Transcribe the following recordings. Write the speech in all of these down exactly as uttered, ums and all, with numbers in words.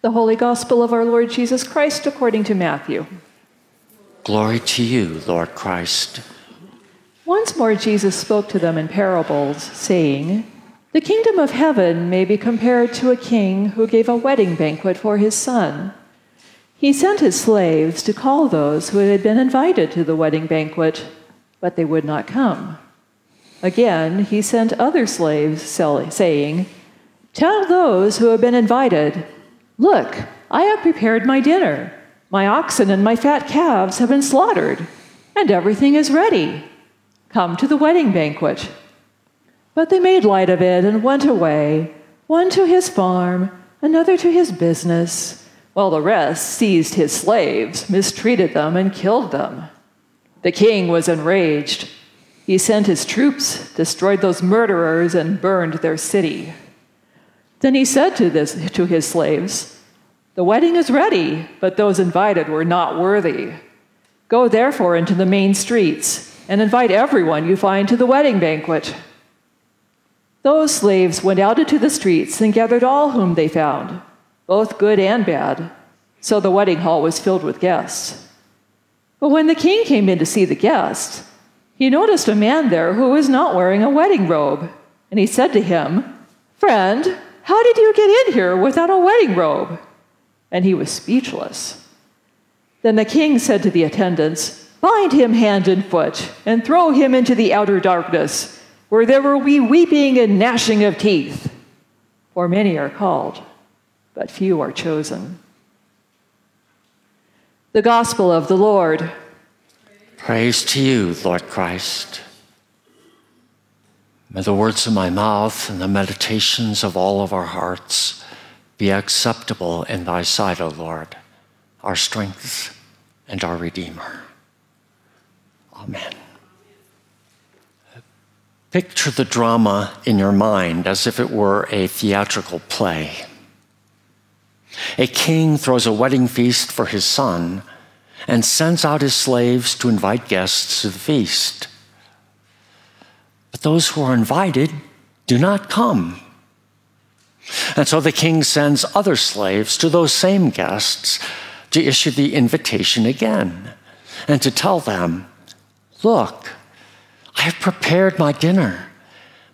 The Holy Gospel of our Lord Jesus Christ according to Matthew. Glory to you, Lord Christ. Once more Jesus spoke to them in parables, saying, "The kingdom of heaven may be compared to a king who gave a wedding banquet for his son. He sent his slaves to call those who had been invited to the wedding banquet, but they would not come. Again, he sent other slaves, saying, 'Tell those who have been invited, look, I have prepared my dinner. My oxen and my fat calves have been slaughtered, and everything is ready. Come to the wedding banquet.' But they made light of it and went away, one to his farm, another to his business, while the rest seized his slaves, mistreated them, and killed them. The king was enraged. He sent his troops, destroyed those murderers, and burned their city. Then he said to, this, to his slaves, 'The wedding is ready, but those invited were not worthy. Go therefore into the main streets and invite everyone you find to the wedding banquet.' Those slaves went out into the streets and gathered all whom they found, both good and bad. So the wedding hall was filled with guests. But when the king came in to see the guests, he noticed a man there who was not wearing a wedding robe. And he said to him, 'Friend, how did you get in here without a wedding robe?' And he was speechless. Then the king said to the attendants, 'Bind him hand and foot and throw him into the outer darkness, where there will be weeping and gnashing of teeth. For many are called, but few are chosen.'" The Gospel of the Lord. Praise to you, Lord Christ. May the words of my mouth and the meditations of all of our hearts be acceptable in thy sight, O Lord, our strength and our Redeemer. Amen. Picture the drama in your mind as if it were a theatrical play. A king throws a wedding feast for his son and sends out his slaves to invite guests to the feast. But those who are invited do not come. And so the king sends other slaves to those same guests to issue the invitation again and to tell them, "Look, I have prepared my dinner.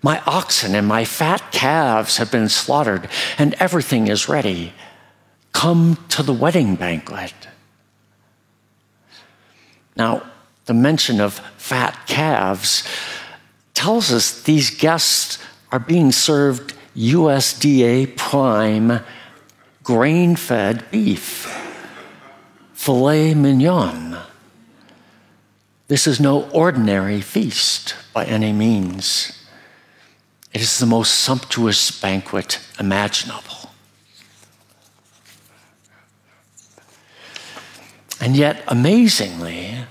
My oxen and my fat calves have been slaughtered, and everything is ready. Come to the wedding banquet." Now, the mention of fat calves tells us these guests are being served U S D A prime grain-fed beef, filet mignon. This is no ordinary feast by any means. It is the most sumptuous banquet imaginable. And yet, amazingly,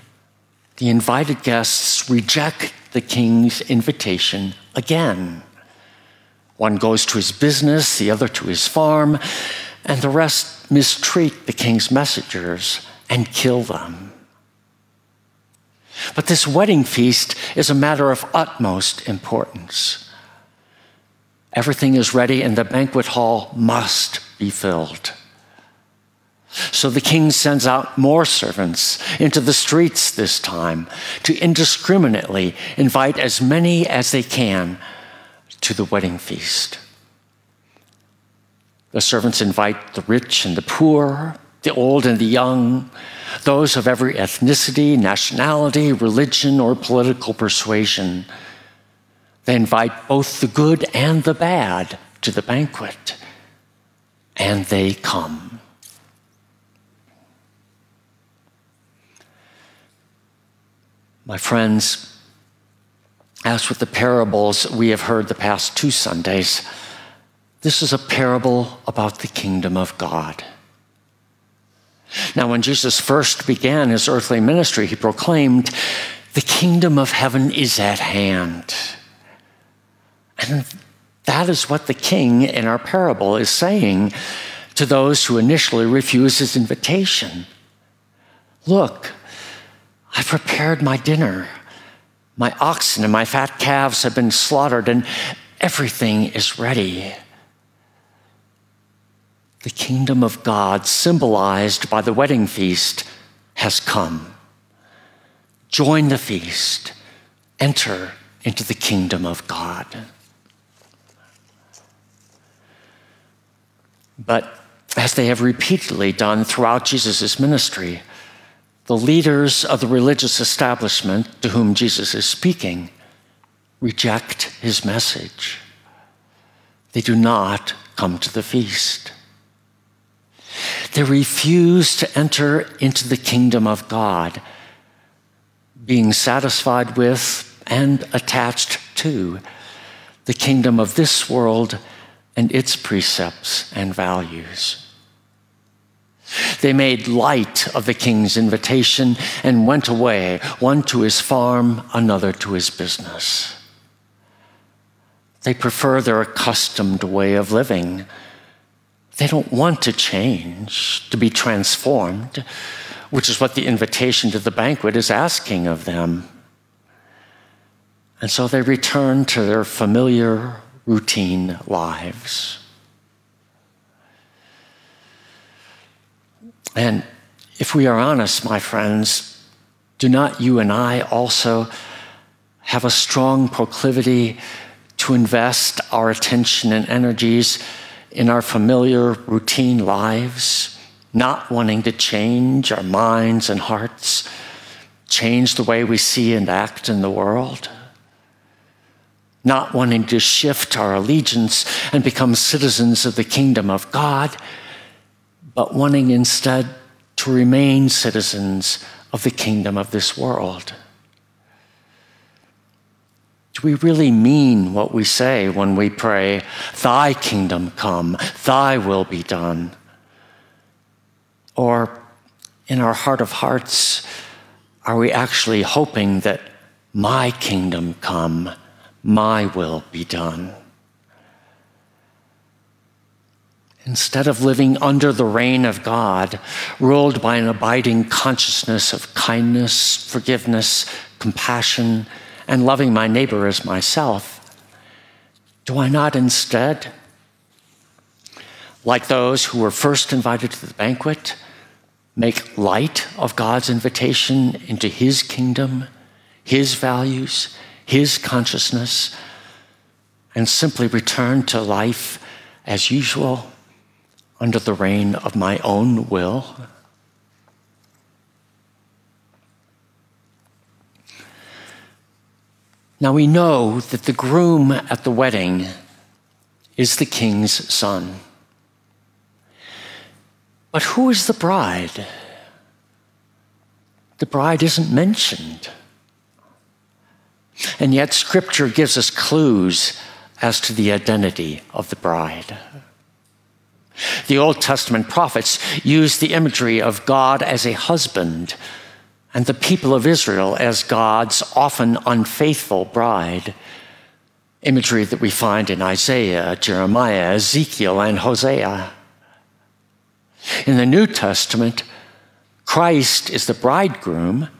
the invited guests reject the king's invitation again. One goes to his business, the other to his farm, and the rest mistreat the king's messengers and kill them. But this wedding feast is a matter of utmost importance. Everything is ready, and the banquet hall must be filled. So the king sends out more servants into the streets this time to indiscriminately invite as many as they can to the wedding feast. The servants invite the rich and the poor, the old and the young, those of every ethnicity, nationality, religion, or political persuasion. They invite both the good and the bad to the banquet, and they come. My friends, as with the parables we have heard the past two Sundays, this is a parable about the kingdom of God. Now, when Jesus first began his earthly ministry, he proclaimed, "The kingdom of heaven is at hand." And that is what the king in our parable is saying to those who initially refuse his invitation. "Look, I prepared my dinner. My oxen and my fat calves have been slaughtered, and everything is ready. The kingdom of God, symbolized by the wedding feast, has come. Join the feast. Enter into the kingdom of God. But as they have repeatedly done throughout Jesus' ministry, the leaders of the religious establishment to whom Jesus is speaking reject his message. They do not come to the feast. They refuse to enter into the kingdom of God, being satisfied with and attached to the kingdom of this world and its precepts and values. They made light of the king's invitation and went away, one to his farm, another to his business. They prefer their accustomed way of living. They don't want to change, to be transformed, which is what the invitation to the banquet is asking of them. And so they return to their familiar, routine lives. And if we are honest, my friends, do not you and I also have a strong proclivity to invest our attention and energies in our familiar, routine lives, not wanting to change our minds and hearts, change the way we see and act in the world? Not wanting to shift our allegiance and become citizens of the kingdom of God, but wanting instead to remain citizens of the kingdom of this world. Do we really mean what we say when we pray, "Thy kingdom come, thy will be done"? Or in our heart of hearts, are we actually hoping that my kingdom come, my will be done? Instead of living under the reign of God, ruled by an abiding consciousness of kindness, forgiveness, compassion, and loving my neighbor as myself, do I not instead, like those who were first invited to the banquet, make light of God's invitation into his kingdom, his values, his consciousness, and simply return to life as usual under the reign of my own will? Now we know that the groom at the wedding is the king's son. But who is the bride? The bride isn't mentioned. And yet Scripture gives us clues as to the identity of the bride. The Old Testament prophets used the imagery of God as a husband and the people of Israel as God's often unfaithful bride, imagery that we find in Isaiah, Jeremiah, Ezekiel, and Hosea. In the New Testament, Christ is the bridegroom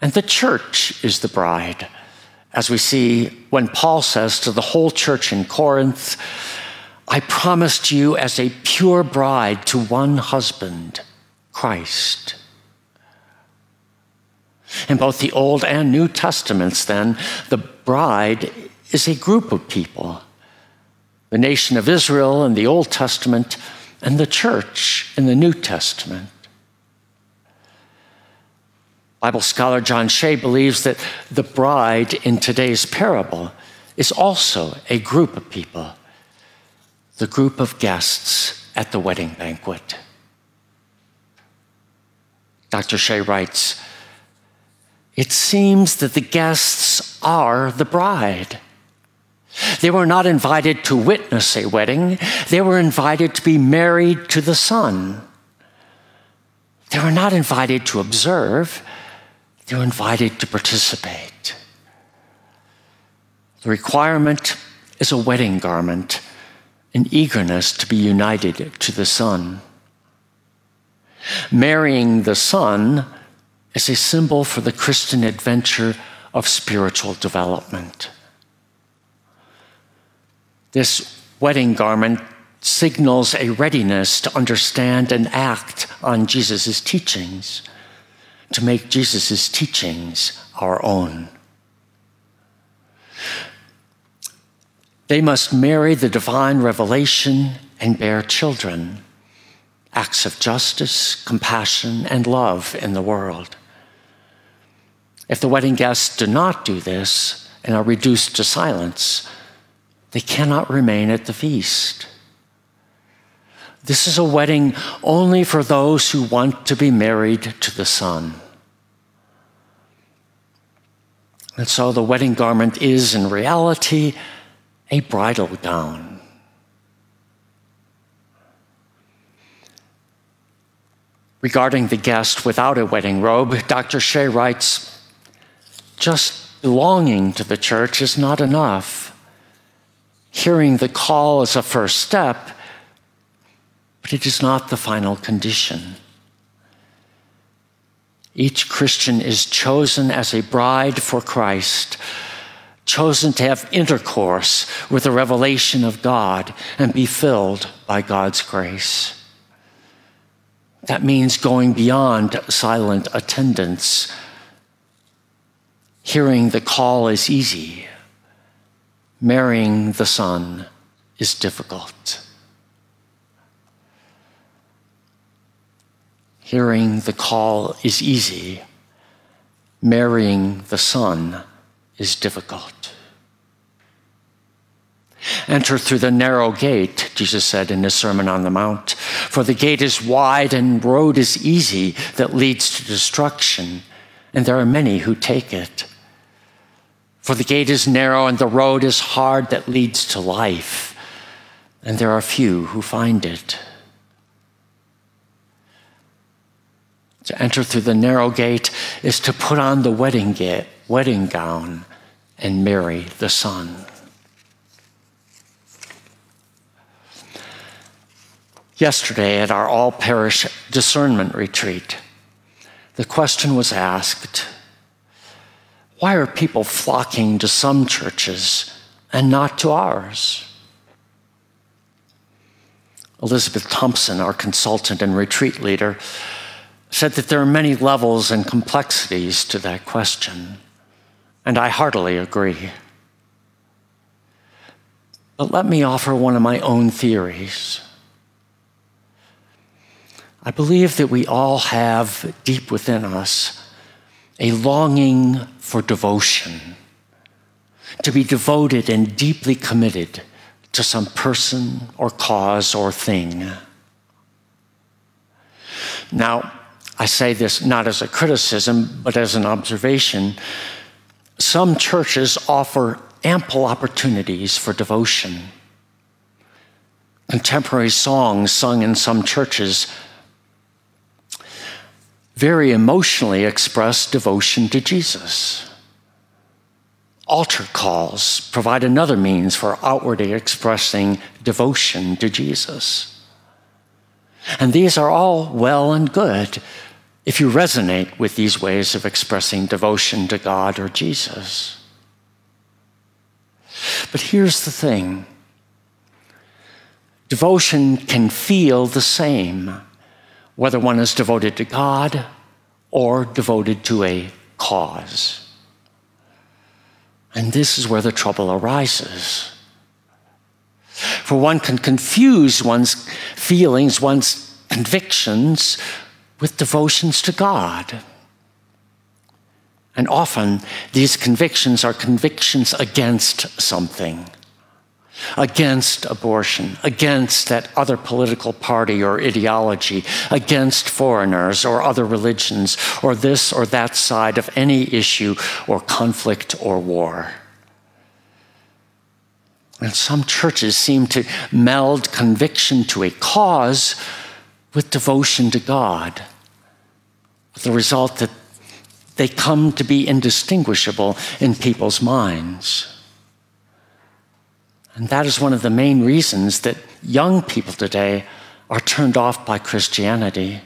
and the church is the bride, as we see when Paul says to the whole church in Corinth, "I promised you as a pure bride to one husband, Christ." In both the Old and New Testaments, then, the bride is a group of people, the nation of Israel in the Old Testament and the church in the New Testament. Bible scholar John Shea believes that the bride in today's parable is also a group of people, the group of guests at the wedding banquet. Doctor Shea writes, "It seems that the guests are the bride. They were not invited to witness a wedding. They were invited to be married to the son. They were not invited to observe. They were invited to participate. The requirement is a wedding garment, an eagerness to be united to the Son. Marrying the Son is a symbol for the Christian adventure of spiritual development. This wedding garment signals a readiness to understand and act on Jesus' teachings, to make Jesus' teachings our own. They must marry the divine revelation and bear children, acts of justice, compassion, and love in the world. If the wedding guests do not do this and are reduced to silence, they cannot remain at the feast. This is a wedding only for those who want to be married to the Son. And so the wedding garment is, in reality, a bridal gown. Regarding the guest without a wedding robe, Doctor Shea writes, "Just belonging to the church is not enough. Hearing the call is a first step, but it is not the final condition. Each Christian is chosen as a bride for Christ, chosen to have intercourse with the revelation of God and be filled by God's grace. That means going beyond silent attendance. Hearing the call is easy. Marrying the Son is difficult." Hearing the call is easy. Marrying the Son is difficult. "Enter through the narrow gate," Jesus said in his Sermon on the Mount, "for the gate is wide and road is easy that leads to destruction, and there are many who take it. For the gate is narrow and the road is hard that leads to life, and there are few who find it." To enter through the narrow gate is to put on the wedding gate, wedding gown and marry the Son. Yesterday at our all-parish discernment retreat, the question was asked, why are people flocking to some churches and not to ours? Elizabeth Thompson, our consultant and retreat leader, said that there are many levels and complexities to that question, and I heartily agree. But let me offer one of my own theories. I believe that we all have deep within us a longing for devotion, to be devoted and deeply committed to some person or cause or thing. Now, I say this not as a criticism, but as an observation. Some churches offer ample opportunities for devotion. Contemporary songs sung in some churches very emotionally express devotion to Jesus. Altar calls provide another means for outwardly expressing devotion to Jesus. And these are all well and good, if you resonate with these ways of expressing devotion to God or Jesus. But here's the thing. Devotion can feel the same, whether one is devoted to God or devoted to a cause. And this is where the trouble arises. For one can confuse one's feelings, one's convictions, with devotions to God. And often, these convictions are convictions against something, against abortion, against that other political party or ideology, against foreigners or other religions, or this or that side of any issue or conflict or war. And some churches seem to meld conviction to a cause with devotion to God, with the result that they come to be indistinguishable in people's minds. And that is one of the main reasons that young people today are turned off by Christianity.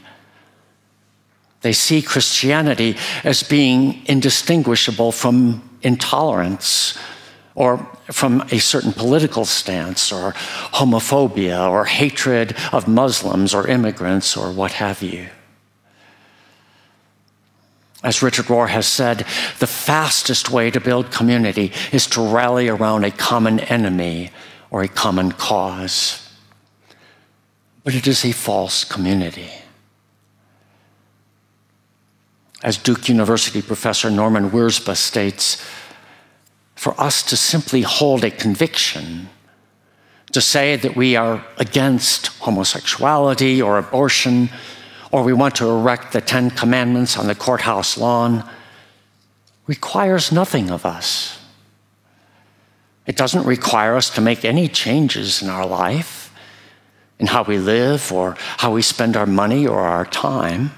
They see Christianity as being indistinguishable from intolerance or from a certain political stance, or homophobia, or hatred of Muslims or immigrants, or what have you. As Richard Rohr has said, the fastest way to build community is to rally around a common enemy or a common cause. But it is a false community. As Duke University professor Norman Wirzba states, for us to simply hold a conviction, to say that we are against homosexuality or abortion, or we want to erect the Ten Commandments on the courthouse lawn, requires nothing of us. It doesn't require us to make any changes in our life, in how we live, or how we spend our money or our time.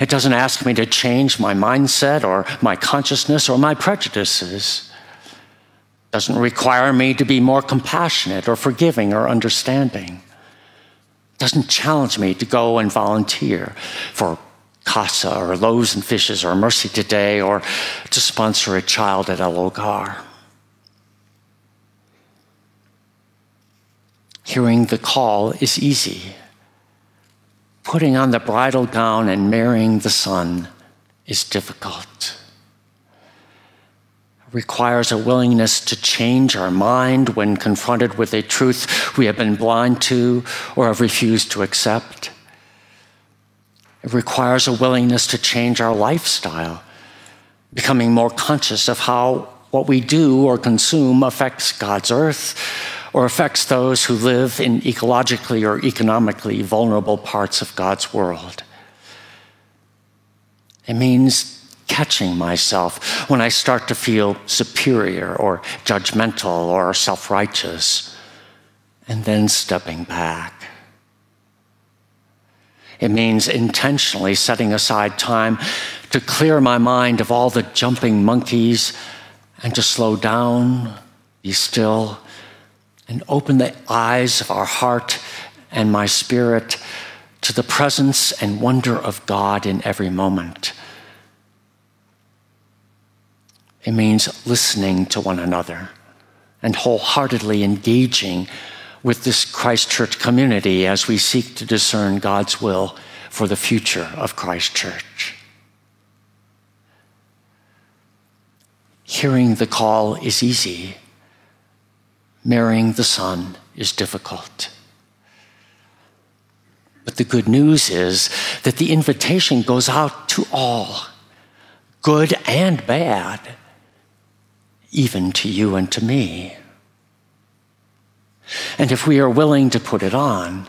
It doesn't ask me to change my mindset or my consciousness or my prejudices. It doesn't require me to be more compassionate or forgiving or understanding. It doesn't challenge me to go and volunteer for Casa or Loaves and Fishes or Mercy Today or to sponsor a child at El Hogar. Hearing the call is easy. Putting on the bridal gown and marrying the son is difficult. It requires a willingness to change our mind when confronted with a truth we have been blind to or have refused to accept. It requires a willingness to change our lifestyle, becoming more conscious of how what we do or consume affects God's earth, or affects those who live in ecologically or economically vulnerable parts of God's world. It means catching myself when I start to feel superior or judgmental or self-righteous, and then stepping back. It means intentionally setting aside time to clear my mind of all the jumping monkeys and to slow down, be still, and open the eyes of our heart and my spirit to the presence and wonder of God in every moment. It means listening to one another and wholeheartedly engaging with this Christ Church community as we seek to discern God's will for the future of Christ Church. Hearing the call is easy. Marrying the son is difficult. But the good news is that the invitation goes out to all, good and bad, even to you and to me. And if we are willing to put it on,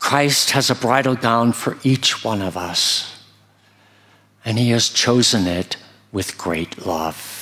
Christ has a bridal gown for each one of us, and he has chosen it with great love.